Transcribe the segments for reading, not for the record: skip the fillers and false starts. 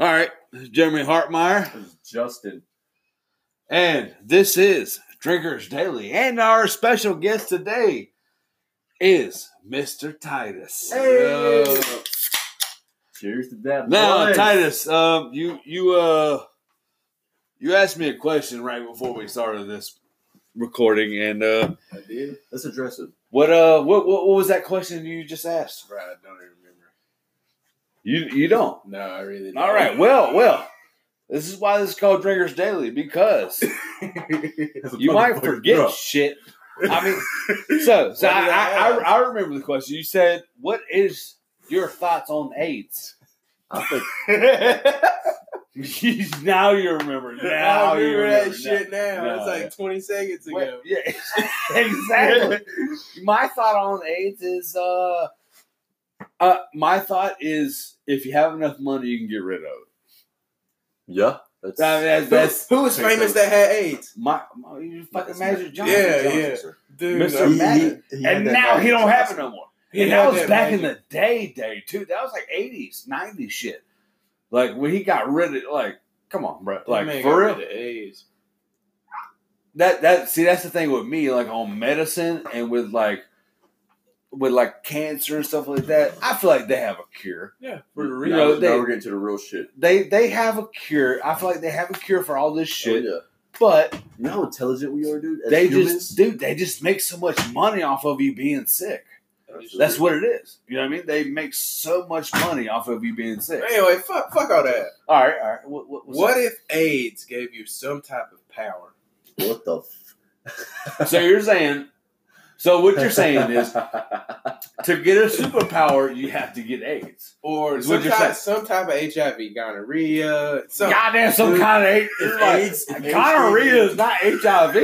All right, this is Jeremy Hartmeyer. This is Justin. And this is Drinkers Daily. And our special guest today is Mr. Titus. Hey! Cheers to that, boys. Now, Titus, you asked me a question right before we started this recording, and I did. Let's address it. What was that question you just asked? Right, I don't even remember. You don't? No, I really don't. All right, well, this is why this is called Drinkers Daily, because you might forget shit. I mean, so I remember the question. You said, "What is your thoughts on AIDS?" I think now you remember. Now I remember that shit. Now it's like 20 seconds ago. Yeah, exactly. My thought on AIDS is, if you have enough money, you can get rid of it. Yeah. That's who was famous that had AIDS? My fucking Magic Johnson. Yeah. Dude, Mr. Magic. And now he don't have it no more. And that was back in the day, too. That was like 80s, 90s shit. Like, when he got rid of, like, come on, bro. Like, for real. AIDS. That's the thing with me, like, on medicine and with cancer and stuff like that, I feel like they have a cure. Yeah. For the real. Now we're getting to the real shit. They have a cure. I feel like they have a cure for all this shit. Oh, yeah. But you know how intelligent we are, dude? They just make so much money off of you being sick. Absolutely. That's what it is. You know what I mean? They make so much money off of you being sick. Anyway, fuck all that. All right. What if AIDS gave you some type of power? What the f- So you're saying... So what you're saying is, to get a superpower, you have to get AIDS, or some type of HIV, gonorrhea, some kind of AIDS. Like, gonorrhea is not HIV.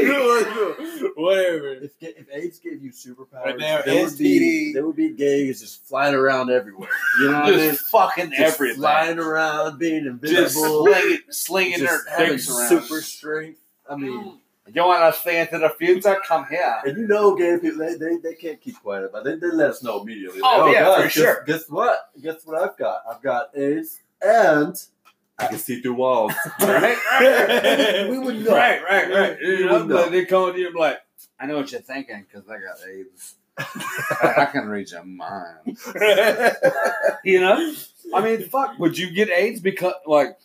Whatever. If AIDS gave you superpowers, right now, there would be gays just flying around everywhere. You know what I mean? Fucking just everything. Flying around, being invisible, just slinging their dicks around. Super strength. I mean. You want to stay into the future? Come here. And you know, gay people, they can't keep quiet about it. They let us know immediately. Sure. Guess what I've got? I've got AIDS, and I can see through walls. Right? We would know. Right. They come to you and like, I know what you're thinking, because I got AIDS. I can read your mind. You know? I mean, fuck. Would you get AIDS because, like...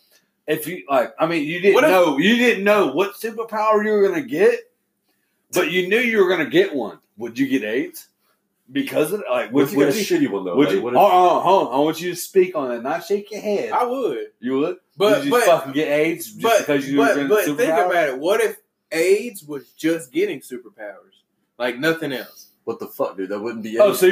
If you like, I mean, you didn't know what superpower you were gonna get, but you knew you were gonna get one. Would you get AIDS because of it? Like, what a shitty one though. Hold on, I want you to speak on that, not shake your head. I would. You would, but would you fucking get AIDS just because you were gonna get superpower? But think about it. What if AIDS was just getting superpowers, like nothing else? What the fuck, dude? That wouldn't be. Anything. Oh, so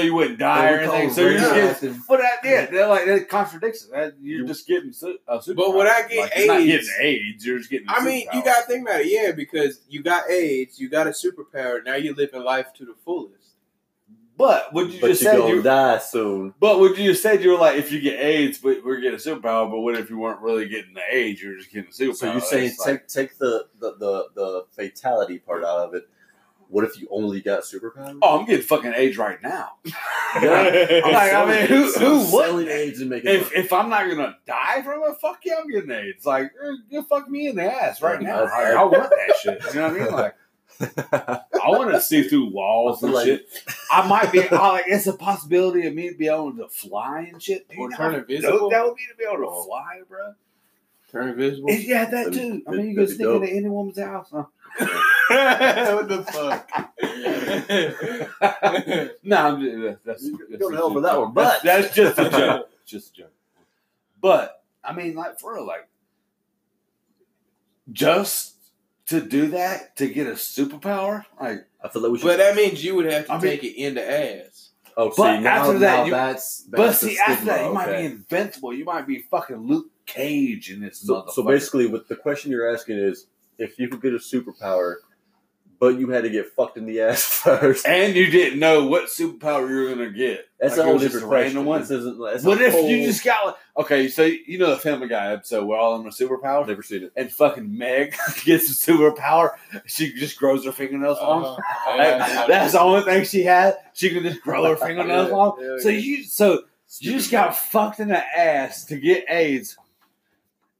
you wouldn't die or anything. So you're just getting. But that did. They're like that contradicts it. You're just getting a super. But when I get like, AIDS, you're not getting AIDS. You're just getting. I mean, you gotta think about it, yeah, because you got AIDS, you got a superpower. Now you're living life to the fullest. But would you just say you die soon? But would you said you were like, if you get AIDS, but we're getting a superpower. But what if you weren't really getting the AIDS? You're just getting a superpower. So you're saying take the fatality part out of it. What if you only got superpowers? Oh, I'm getting fucking AIDS right now. Yeah. Who would? AIDS and making if I'm not gonna die from it, fuck yeah, I'm getting AIDS. Like, you fuck me in the ass right now. I want that shit. You know what I mean? Like, I want to see through walls and like, shit. I might be. Like, it's a possibility of me being able to fly and shit. Dude, or turn invisible. That would be to be able to fly, bro. Turn invisible. Yeah, that too. I mean, you can sneak into any woman's house. Huh? What the fuck? No, that's go to hell for that one. But that's just a joke. Just a joke. But I mean, like for real, like just to do that to get a superpower, like I feel like we should. But that means you would have to take it in the ass. Oh, but see, after that, you might be invincible. You might be fucking Luke Cage in this motherfucker. So basically, what the question you're asking is, if you could get a superpower. But you had to get fucked in the ass first, and you didn't know what superpower you were gonna get. That's like, a whole different random one. What if you just got like, okay? So you know the Family Guy episode where all of them are superpowered. Never seen it. And fucking Meg gets a superpower. She just grows her fingernails long. That's the only thing she had. She can just grow her fingernails long. So you just got fucked in the ass to get AIDS.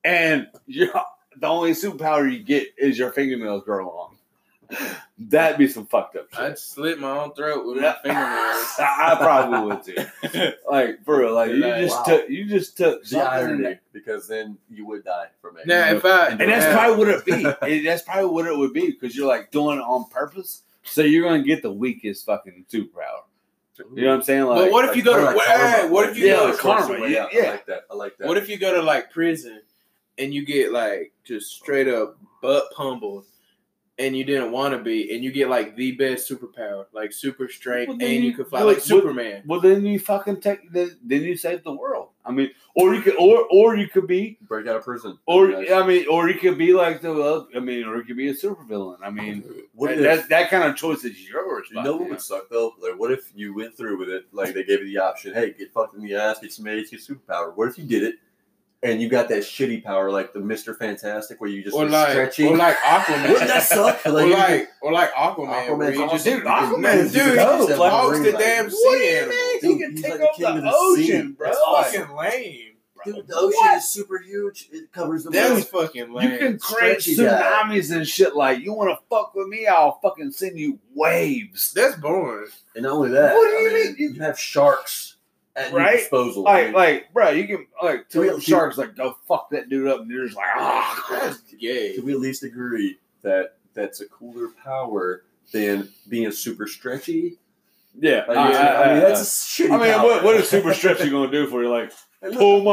and the only superpower you get is your fingernails grow long. That'd be some fucked up shit. I'd slit my own throat with my fingernails. I probably would too. Like, for real, like you just took the irony, because then you would die from it. Nah, and that's probably what it'd be. That's probably what it would be, because you're like doing it on purpose, so you're gonna get the weakest fucking superpower. You know what I'm saying? Like, but what if you go to karma? What if you go to karma? Yeah, I like that. What if you go to like prison and you get like just straight up butt pummeled? And you didn't want to be, and you get like the best superpower, like super strength, and you can fly like Superman. Well, then you fucking then you save the world. I mean, or you could be break out of prison. Or you could be like or you could be a supervillain. I mean, that kind of choice is yours. You know what would suck though? Like, what if you went through with it? Like, they gave you the option: hey, get fucked in the ass, get some AIDS, get superpower. What if you did it? And you got that shitty power, like the Mr. Fantastic, where you just stretching. Or like Aquaman. Wouldn't that suck? Or like Aquaman. Aquaman, dude, he walks the damn sea animal. He can take over the ocean, bro. That's fucking lame. Dude, the ocean is super huge. It covers the world. That's fucking lame. You can create tsunamis and shit like, you want to fuck with me, I'll fucking send you waves. That's boring. And not only that, what do you mean? You have sharks. At your disposal, bro, you can tell sharks go fuck that dude up, and you're just like, that's gay. Can we at least agree that that's a cooler power than being a super stretchy? Yeah, that's a shitty. I mean, power. What is super stretchy gonna do for you? Like, pull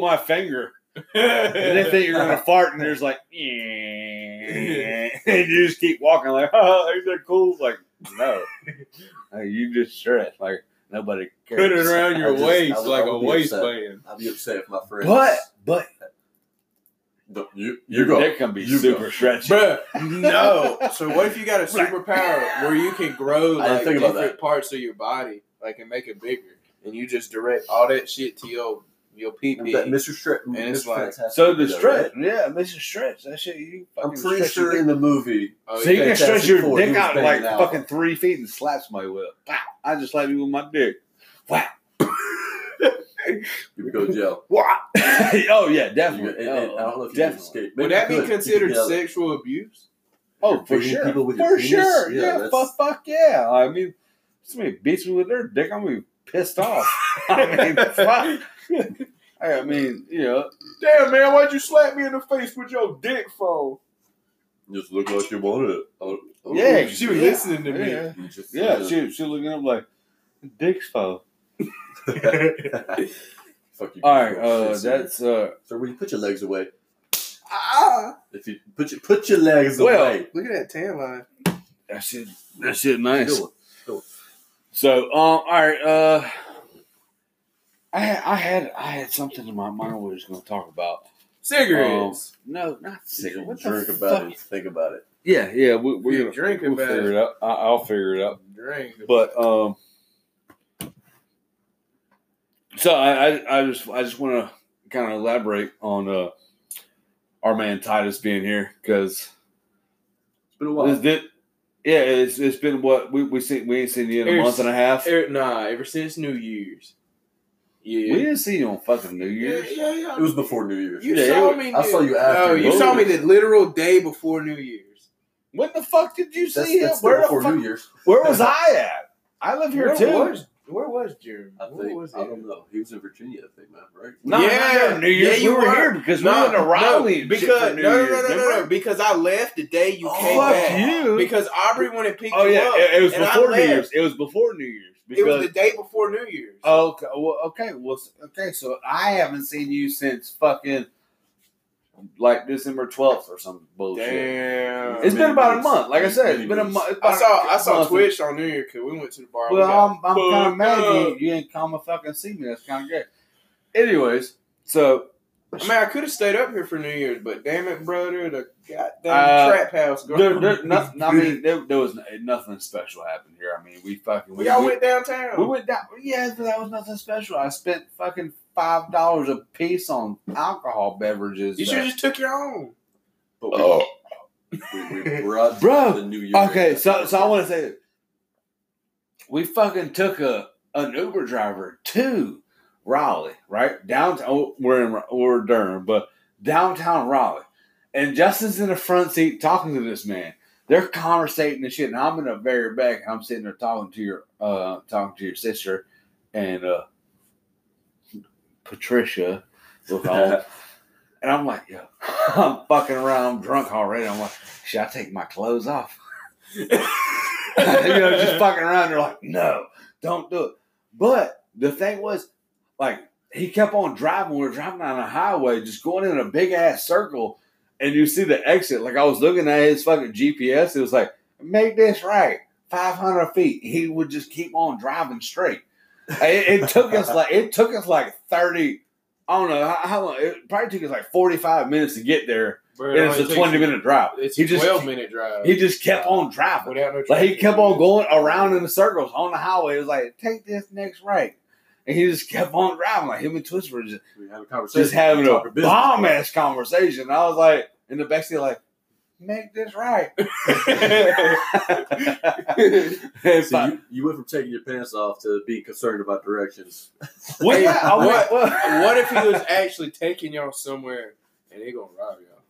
my finger, and they think you're gonna fart, and you're just like, and you just keep walking like, oh, is that cool? Like, no, you just stretch like. Nobody cares. Put it around your waist like a waistband. I'd be upset if my friends. But you go. That can be super stretchy. Bruh, no. So what if you got a superpower where you can grow like different parts of your body, like, and make it bigger, and you just direct all that shit to your pee-pee. That Mr. Stretch, and it's like so the stretch. Right? Yeah, Mr. Stretch. That shit. I'm pretty sure in the movie, so you can stretch your dick out like fucking 3 feet and slap somebody with it. Wow! I just slap you with my dick. Wow! You go to jail. What? Oh yeah, definitely. I don't know if you can escape. Would that be considered sexual abuse? Oh, for sure. For sure. Yeah. Fuck yeah. I mean, somebody beats me with their dick, I'm gonna be pissed off. I mean, fuck. I mean, damn, man, why'd you slap me in the face with your dick for? Just look like you wanted it. Yeah, she was listening to me. Yeah, she looking up like, dick's foe. Fuck you. All right, that's... So when you put your legs away. If you put your legs away. Look at that tan line. That shit nice. Cool. So, all right, I had something in my mind we were just going to talk about. Cigarettes. No, not cigarettes. What drink the about fuck? It. Think about it. Yeah. We're going to drink about figure it out. I'll figure it out. Drink. But so I just want to kind of elaborate on our man Titus being here, because it's been a while. It's been what we ain't seen you in a month and a half. Ever since New Year's. Yeah. We didn't see you on fucking New Year's. Yeah. It was before New Year's. You saw me. I saw you after. No, you saw me the literal day before New Year's. When the fuck did you see him? Where before New Year's? Where was I at? I live here too. Where was Jeremy? I don't know. He was in Virginia, I think, man. Right? No, New Year's. Yeah, you were here because we went to Raleigh. No. Because I left the day you came back. You. Because Aubrey went and picked you up. It was before New Year's. It was before New Year's. Because it was the day before New Year's. Okay. So I haven't seen you since fucking like December 12th or some bullshit. Damn, it's been about a month. Like I said, it's been a month. I saw Twitch on New Year because we went to the bar. Well, I'm kind of mad at you didn't come and fucking see me. That's kind of gay. Anyways, so I mean, I could have stayed up here for New Year's, but damn it, brother, the goddamn trap house. There was nothing special happened here. I mean, we went downtown. We went down. Yeah, but that was nothing special. I spent fucking $5 a piece on alcohol beverages. You should have just took your own. But we brought the New Year. Okay, so I want to say this. We fucking took an Uber driver too. Raleigh, right? Downtown, we're in Durham, but downtown Raleigh. And Justin's in the front seat talking to this man. They're conversating and shit, and I'm in the very back. I'm sitting there talking to your sister and Patricia. And I'm like, yo, I'm fucking around. I'm drunk already. I'm like, should I take my clothes off? You know, just fucking around. They're like, no, don't do it. But the thing was, like, he kept on driving. We were driving on the highway, just going in a big-ass circle, and you see the exit. Like, I was looking at his fucking GPS. It was like, make this right, 500 feet. He would just keep on driving straight. It took us like 30, I don't know how long. It probably took us like 45 minutes to get there. Bro, and it's a 20-minute drive. It's a 12-minute drive. He just kept on driving. No, like, he kept on going around in the circles on the highway. It was like, take this next right. And he just kept on driving. Like, him and Twitch were just having a bomb-ass conversation. I was like, in the backseat, like, make this right. So you went from taking your pants off to being concerned about directions. What if he was actually taking y'all somewhere and they gonna rob y'all?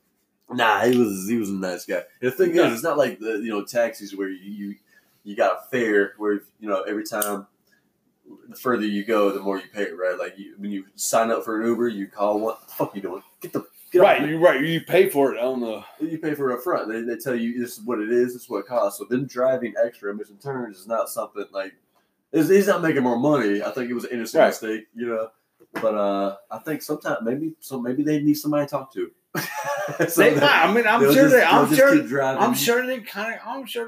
Nah, he was a nice guy. The thing is, it's not like the taxis where you got a fare where every time. The further you go, the more you pay, right? Like when you sign up for an Uber, you call one. What the fuck you doing? Get off. You pay for it You pay for it up front. They tell you this is what it is. This is what it costs. So them driving extra and missing turns is not something like. He's not making more money. I think it was an innocent mistake, But I think sometimes maybe they need somebody to talk to. I'm sure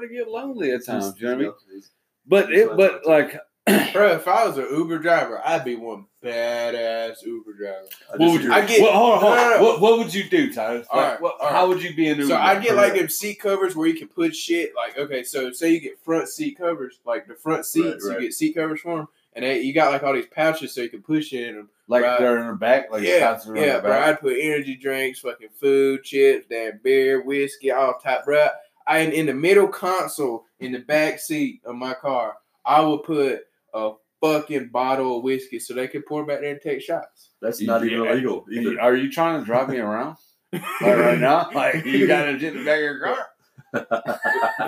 they get lonely at times. You know what I mean? But like. Bro, if I was an Uber driver, I'd be one badass Uber driver. What would you do, Titus? How would you be an Uber driver? So I get like them seat covers where you can put shit. Like, okay, so say you get front seat covers, like the front seats, you get seat covers for them, and you got like all these pouches so you can put shit in them. Like they're in the back, pouches in the back. Bro, I'd put energy drinks, fucking food, chips, damn beer, whiskey, all type. Bro, in the middle console in the back seat of my car, I would put a fucking bottle of whiskey so they can pour back there and take shots. That's not even illegal either. Are you trying to drive me around right now? Like, you got to get in the back of your car?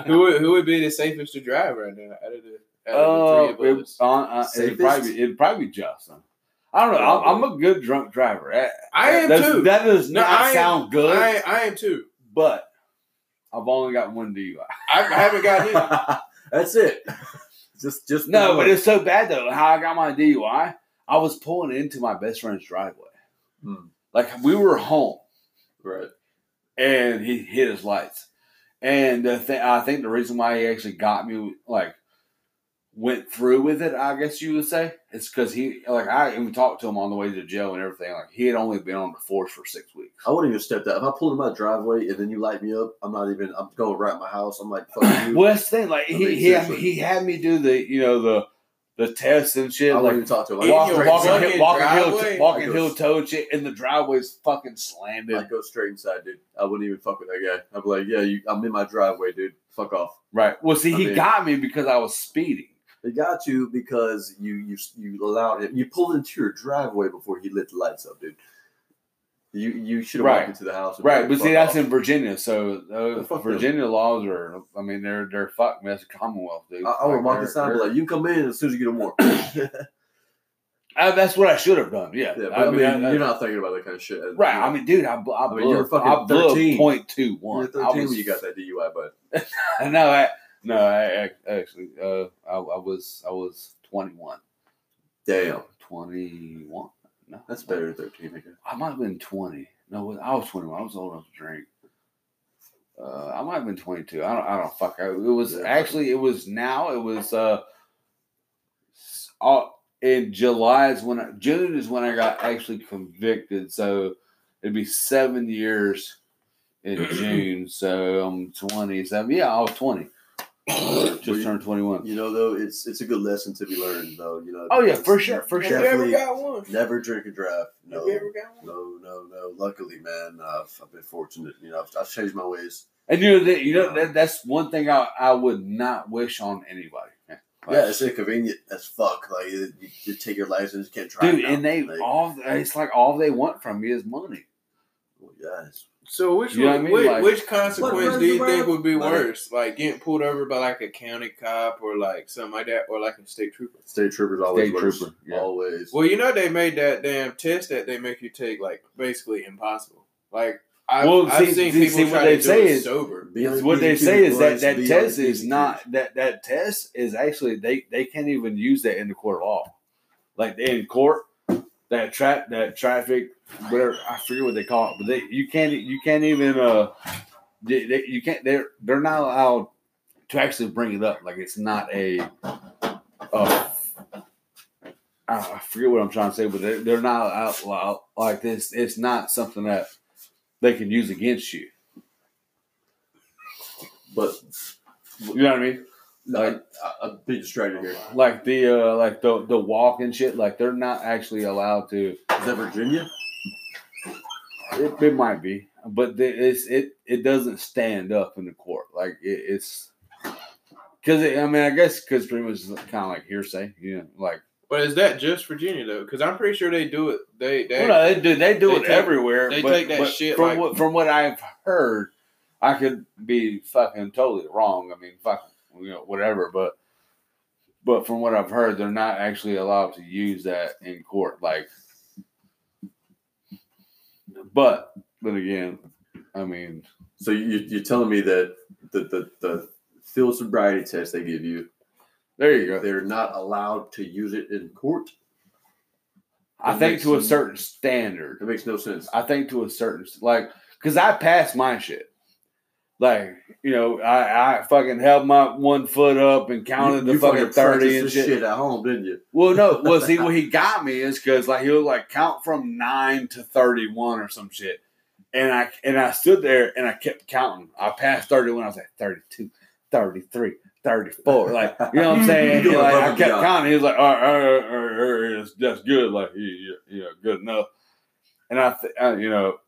Who would be the safest to drive right now out of the three of us? It'd probably be Justin. I don't know. I'm a good drunk driver. I am too. That does not sound good. I am too. But I've only got one DUI. I haven't got either. That's it. Just no, but it's so bad though. How I got my DUI, I was pulling into my best friend's driveway. Like, we were home, right? And he hit his lights. And I think the reason why he actually got me, like, went through with it, I guess you would say, is because he, like, I even talked to him on the way to jail and everything. Like, he had only been on the force for 6 weeks. I wouldn't even step that. If I pulled in my driveway and then you light me up, I'm going right in my house. I'm like, fuck you. Well, that's the thing. Like, he had me do the tests and shit. I wouldn't even talk to him. Walking hill toe and shit, and the driveway's fucking slammed in. I'd go straight inside, dude. I wouldn't even fuck with that guy. I'd be like, yeah, I'm in my driveway, dude. Fuck off. Right. Well, see, he got me because I was speeding. They got you because you allowed him. You pulled into your driveway before he lit the lights up, dude. You should have walked into the house. Right, but see, that's in Virginia. So Virginia laws are, they're fucked. That's a Commonwealth, dude. I would walk inside and be like, you come in as soon as you get a warrant. That's what I should have done. Yeah, but you're not thinking about that kind of shit, right? You know? Dude, I you're fucking 13.21. 13 when you got that DUI, bud. I was 21. Damn, 21. No, that's better than 13. I guess. I might have been 20. No, I was 21. I was old enough to drink. I might have been 22. I don't. Fuck. It was. In June is when I got actually convicted, so it'd be 7 years in June. So I'm 27. Yeah, I was 20. Turned 21. Though it's a good lesson to be learned, though. Oh yeah, for sure. Never got one. Never drink and drive. No, never got one. No. Luckily, man, I've been fortunate. I've changed my ways. And that's one thing I would not wish on anybody. Yeah, it's inconvenient as fuck. Like, you take your license, you can't drive. Dude, and it's like all they want from me is money. Well, guys. So which you know what I mean? Which consequence do you think would be worse? Like getting pulled over by like a county cop or like something like that, or like a state trooper. State trooper's always worse. Yeah. Always. Well, you know they made that damn test that they make you take like basically impossible. Like I've seen people try to do it sober. What they say is that test is not that test is actually they can't even use that in the court of law. Like in court. That traffic, whatever, I forget what they call it, but they're not allowed to actually bring it up. Like it's not I forget what I'm trying to say, but they're not out loud like this. It's not something that they can use against you. But you know what I mean? Like a big strategy here. Like the walk and shit. Like they're not actually allowed to. Is that Virginia? It might be, but it doesn't stand up in the court. Like it's because I guess because pretty much it's kind of like hearsay. You know, like. But is that just Virginia though? Because I'm pretty sure they do it. They do it everywhere. They take that shit from what I've heard. I could be fucking totally wrong. I mean, fucking. You know, whatever, but from what I've heard, they're not actually allowed to use that in court. Like, but again, I mean, so you're telling me that the field sobriety test they give you, there you go, they're not allowed to use it in court. I think to a certain standard, it makes no sense. I think to a certain because I passed my shit. Like, you know, I fucking held my one foot up and counted you fucking 30 and shit at home, didn't you? Well, no. Well, see, what he got me is because like he was like count from 9 to 31 or some shit, and I stood there and I kept counting. I passed 31. I was like 32, 33, 34. Like, you know what I'm saying? Like, I kept counting. He was like, all right, that's good. Like, yeah, good enough. And I you know.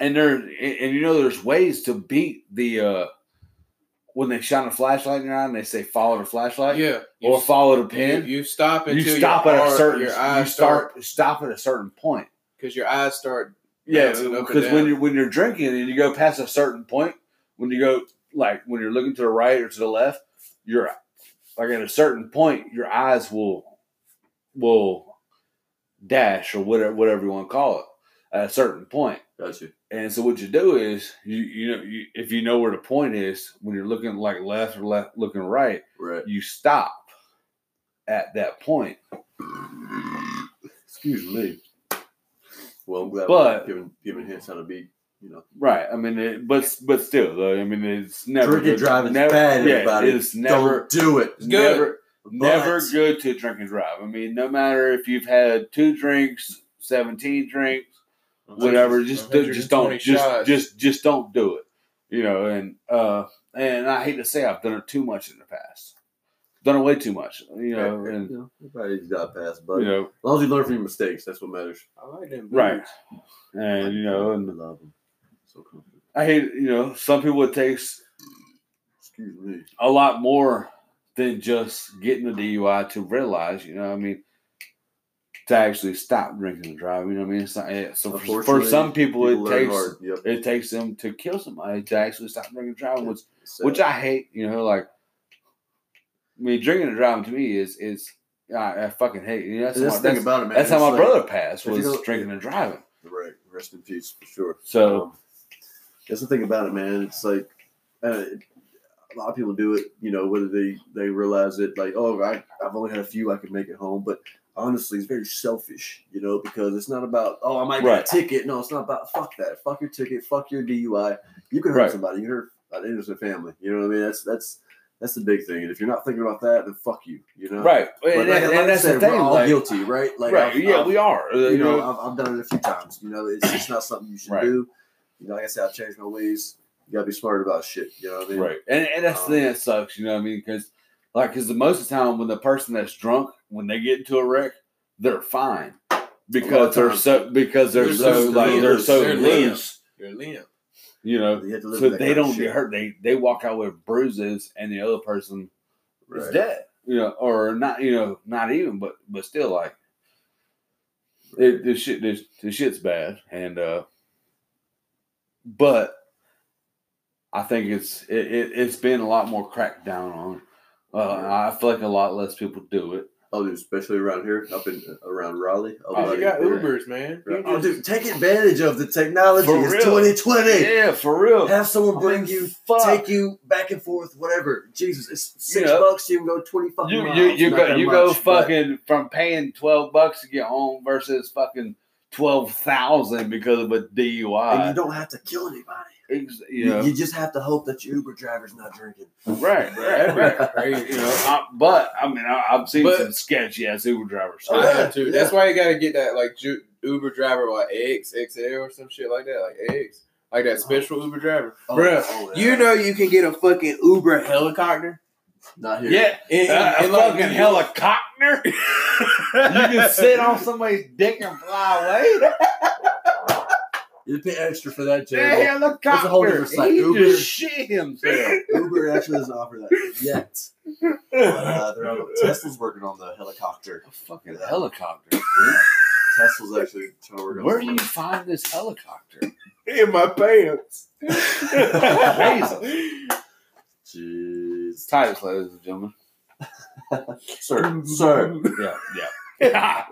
And you know, there's ways to beat the when they shine a flashlight in your eye and they say follow the flashlight, or follow the pin. You stop until you stop at a certain point because your eyes start. Yeah, because when you're drinking and you go past a certain point, when you're looking to the right or to the left, you're like at a certain point your eyes will dash or whatever you want to call it. At a certain point. Gotcha. And so what you do is you know, if you know where the point is, when you're looking like left or looking right, you stop at that point. Excuse me. Well, I'm glad we're giving hints how to beat, you know. Right. I mean, but still, though, I mean, it's never drink and drive is bad, everybody. It's never, don't do it. It's never, good. Never good to drink and drive. I mean, no matter if you've had 2 drinks, 17 drinks. Whatever, just don't do it, you know. And I hate to say I've done it too much in the past, done it way too much, you know. And you know, everybody's got past, but you know, as long as you learn from your mistakes, that's what matters. I like them, right? And you know, and I love them. So cool. I hate, you know, some people it takes a lot more than just getting the DUI to realize, you know, what I mean. To actually stop drinking and driving, you know what I mean? It's not, so for some people it takes them to kill somebody to actually stop drinking and driving, which I hate. You know, like, I mean, drinking and driving to me is I fucking hate. You know, that's how my brother passed was drinking and driving. Right, rest in peace for sure. So that's the thing about it, man. It's like a lot of people do it, you know, whether they realize it. Like, oh, I've only had a few, I could make it home, but. Honestly, it's very selfish, you know, because it's not about, oh, I might get a ticket. No, it's not about, fuck that. Fuck your ticket. Fuck your DUI. You can hurt somebody. You can hurt an innocent family. You know what I mean? That's the big thing. And if you're not thinking about that, then fuck you, you know? Right. But like that's the thing. We're all guilty, right? Like, right. Yeah, we are. You know, I've done it a few times. You know, it's just not something you should do. You know, like I said, I've changed my ways. You got to be smart about shit. You know what I mean? Right. And that's the thing that sucks, you know what I mean? Because the most of the time when the person that's drunk, when they get into a wreck, they're fine because they're so loose. They're limp. You know, so they don't get hurt. They walk out with bruises, and the other person is dead. You know, or not. You know, not even, but still, like this shit's bad, and But I think it's been a lot more cracked down on. I feel like a lot less people do it. Oh, dude, especially around here, up in around Raleigh. Oh, you got Ubers, man. Oh, dude, take advantage of the technology. It's 2020. Yeah, for real. Have someone bring you, take you back and forth, whatever. Jesus, it's $6. You can go 25 miles. You go fucking from paying $12 to get home versus fucking $12,000 because of a DUI. And you don't have to kill anybody. You just have to hope that your Uber driver's not drinking. Right. I've seen some sketchy ass Uber drivers. I have too. That's why you got to get that like Uber driver like XXL or some shit like that, like X, like that special Uber driver. Oh, bro, you know you can get a fucking Uber helicopter. Not here. Yeah, and like, fucking helicopter. You can sit on somebody's dick and fly away. You pay extra for that, Jeremy. Yeah, look, that's a whole different site. Uber just shit himself. Uber actually doesn't offer that yet. Tesla's working on the helicopter. The helicopter. Yeah. Tesla's actually trying to work on. Where do you find this helicopter? In my pants. Jeez. Titus, ladies and gentlemen. Sir. Yeah.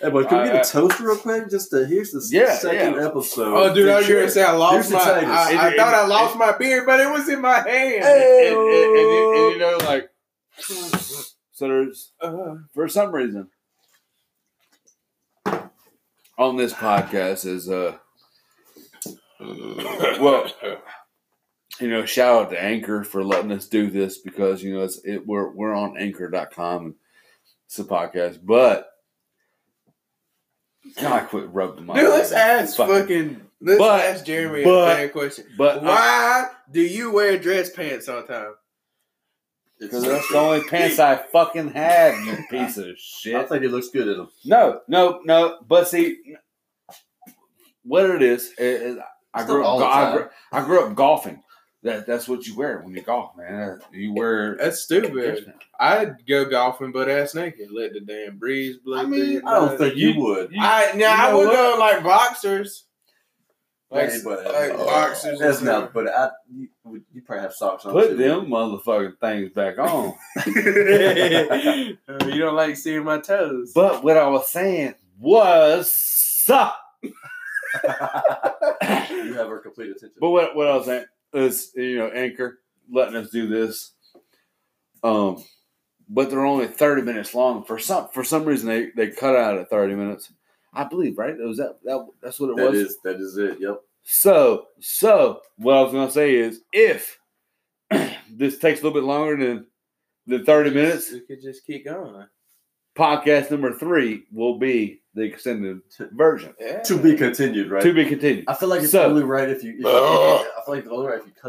Hey, boy, can we get a toast real quick? Here's the second episode. Oh, dude, I was going to say I lost my beard, but it was in my hand. And you know, like, so there's, for some reason, on this podcast is, shout out to Anchor for letting us do this because, we're on anchor.com and it's a podcast, but I quit rubbing my. Dude, let's ask Jeremy a bad question. But why do you wear dress pants all the time? Because that's the only pants I fucking had. You piece of shit. I think it looks good in them. No. But see, what it is I grew up golfing. That's what you wear when you golf, man. You wear... That's stupid. I'd go golfing butt ass naked. Let the damn breeze blow. I mean, I don't think you would. I would go like boxers. Boxers. That's not... But you probably have socks on. Put them motherfucking things back on. You don't like seeing my toes. But what I was saying was... Suck! You have our complete attention. But what I was saying... It's, Anchor letting us do this. But they're only 30 minutes long. For some reason, they cut out at 30 minutes. I believe, right? It was that's what it was? That is it, yep. So what I was going to say is, if this takes a little bit longer than 30 minutes... We could just keep going. Podcast number 3 will be the extended version. Yeah. To be continued, right? To be continued. I feel like it's only right if you cut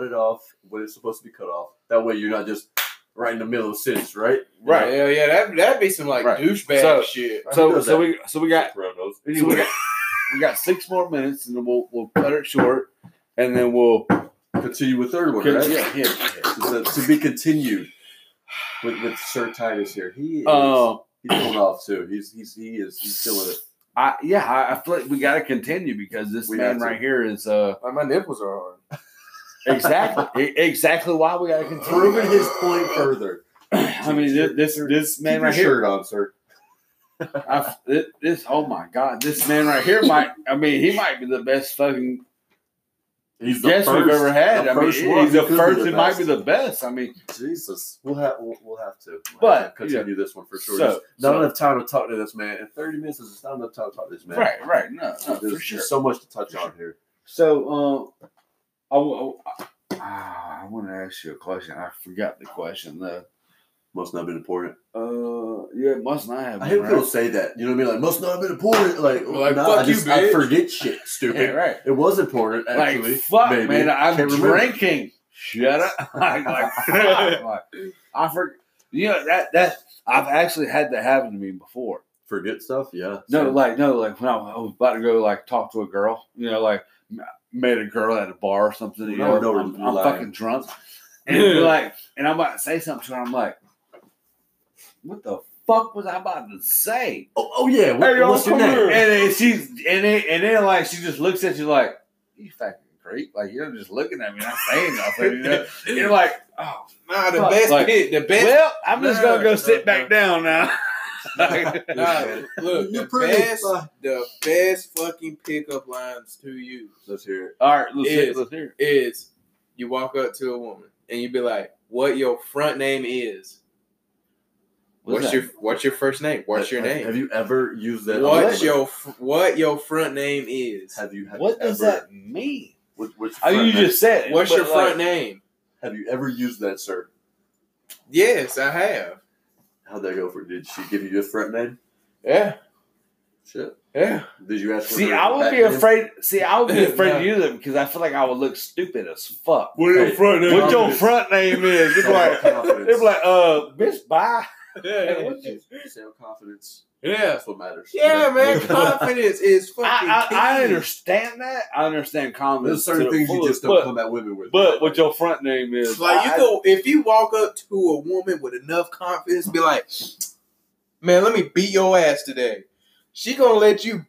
it off when it's supposed to be cut off. That way you're not just right in the middle of sentence, right? Right. Yeah, yeah. That'd be some like douchebag shit. So we got 6 more minutes, and then we'll cut it short, and then we'll continue with third one. Right? Yeah. So to be continued with Sir Titus here. He is. He's going off too. He's killing it. I feel like we got to continue because this man right here is. My nipples are hard. Exactly why we got to continue. Proving his point further. I mean, this man right here. Shirt on, sir. Oh my God, this man right here might be the best fucking. He's the guest we've ever had. He's the first. It might be the best. I mean, Jesus, we'll have to continue this one for sure. So, not enough time to talk to this man. In 30 minutes is not enough time to talk to this man. Right. No, there's so much to touch on here. So, I want to ask you a question. I forgot the question though. Must not have been important. It must not have been. I hate people say that. You know what I mean? Like, must not have been important. I forget shit, stupid. Yeah, right. It was important, actually. Like, fuck, baby. Man, I'm drinking. Shut up. I forget. That I've actually had that happen to me before. Forget stuff? Yeah. No, when I was about to go, talk to a girl, made a girl at a bar or something. I'm fucking drunk. And I'm about to say something to her, I'm like, what the fuck was I about to say? Oh yeah, what's your name? And then she just looks at you like, you fucking creep. Like, you're just looking at me, not saying nothing. You know? You're like, oh, nah, the fuck. Best like, hit, the best. Well, I'm just going to go sit back down now. Like, look, the best fucking pickup lines to you. Let's hear it. All right, let's hear it. Is you walk up to a woman and you be like, what your front name is. What's your first name? What's your name? Have you ever used that? What your front name is? What does that mean? What's your front name? What's your front name? Have you ever used that, sir? Yes, I have. How'd that go for? Did she give you your front name? Yeah. Shit. Yeah. Did you ask? I would be afraid to use them because I feel like I would look stupid as fuck. What your front name is? It's like, bitch, bye. Yeah, sound confidence. Yeah, that's what matters. Yeah, man, confidence is fucking. I understand that. I understand confidence. There's certain things you just don't come at women with. But what your front name is? Like you go, if you walk up to a woman with enough confidence, be like, "Man, let me beat your ass today." She gonna let you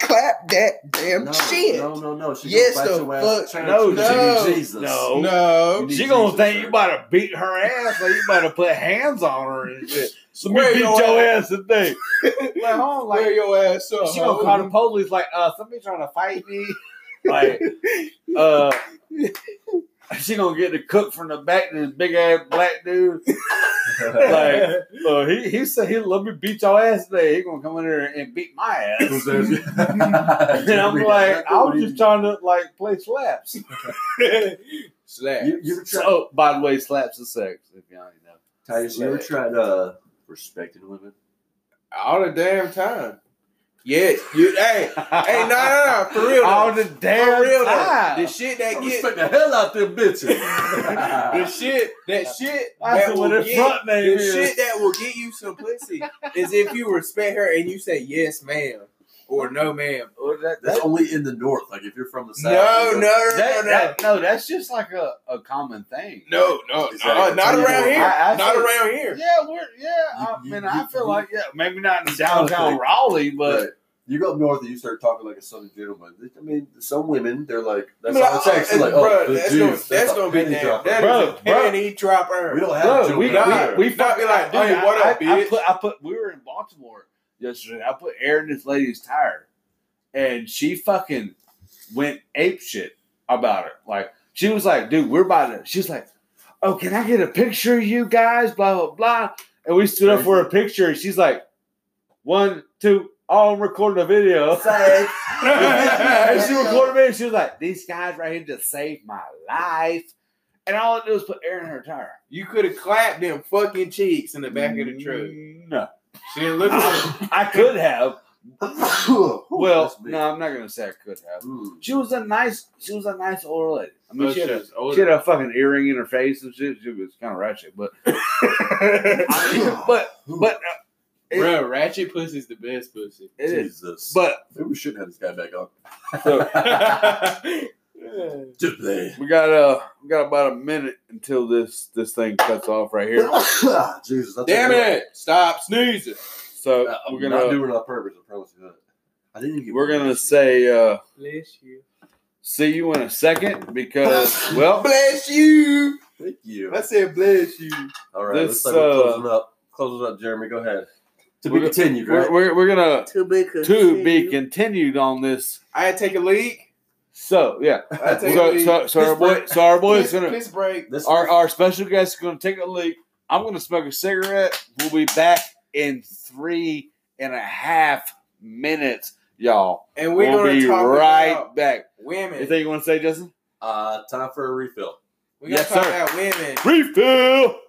clap that damn shit. No. She yes, the fuck. No. Jesus. No. She gonna Jesus, think sir. You about to beat her ass or you about to put hands on her and shit. So we beat your ass today. Like, wear your ass up. She gonna call the police like, somebody trying to fight me. Like, she gonna get the cook from the back to this big ass black dude. Like, he said he'll let me beat your ass today. He's gonna come in here and beat my ass. And I'm like, I was just trying to like play slaps. Slaps. Oh, by the way, slaps is sex. If y'all ain't know. Titus, you ever tried respecting women? All the damn time. Yes, no, for real. All the damn time. The shit that gets the hell out them bitches. The shit that will get you some pussy is if you respect her and you say yes, ma'am, or no, ma'am. Or that's only in the north. Like if you're from the south. No, that's just like a common thing. No, not around here. Not around here. Yeah, I feel like maybe not in downtown Raleigh, but. You go up north and you start talking like a Southern gentleman. I mean, some women, they're like, that's all sex. Like, that's going to be that. That is a penny dropper. We don't have to. We fucking like, dude, what up, bitch? We were in Baltimore yesterday. I put air in this lady's tire. And she fucking went apeshit about it. Like, she was like, dude, we're about to. She's like, oh, can I get a picture of you guys? Blah, blah, blah. And we stood up for a picture. And she's like, 1, 2, I'll record a video. And she recorded me and she was like, these guys right here just saved my life. And all I do is put air in her tire. You could have clapped them fucking cheeks in the back of the truck. No. She didn't look at me. I could have. Well, no, I'm not going to say I could have. Ooh. She was a nice old lady. I mean, she had a fucking earring in her face and shit. She was kind of ratchet, but. Bro, ratchet pussy is the best pussy. It Jesus. Is. But maybe we should have this guy back on. We got about a minute until this thing cuts off right here. Jesus, damn it! Stop sneezing. So we're gonna not do it on purpose. I promise you that. I didn't get. We're gonna say bless you. See you in a second because bless you. Thank you. I said bless you. All right, let's start closing up. Close it up, Jeremy. Go ahead. To be continued, right? We're gonna to be continued on this. I take a leak. So yeah, our special guest is gonna take a leak. I'm gonna smoke a cigarette. We'll be back in 3.5 minutes, y'all. And we'll be right back. Women. Anything you want to say, Justin? Time for a refill. We gotta talk about women. Refill.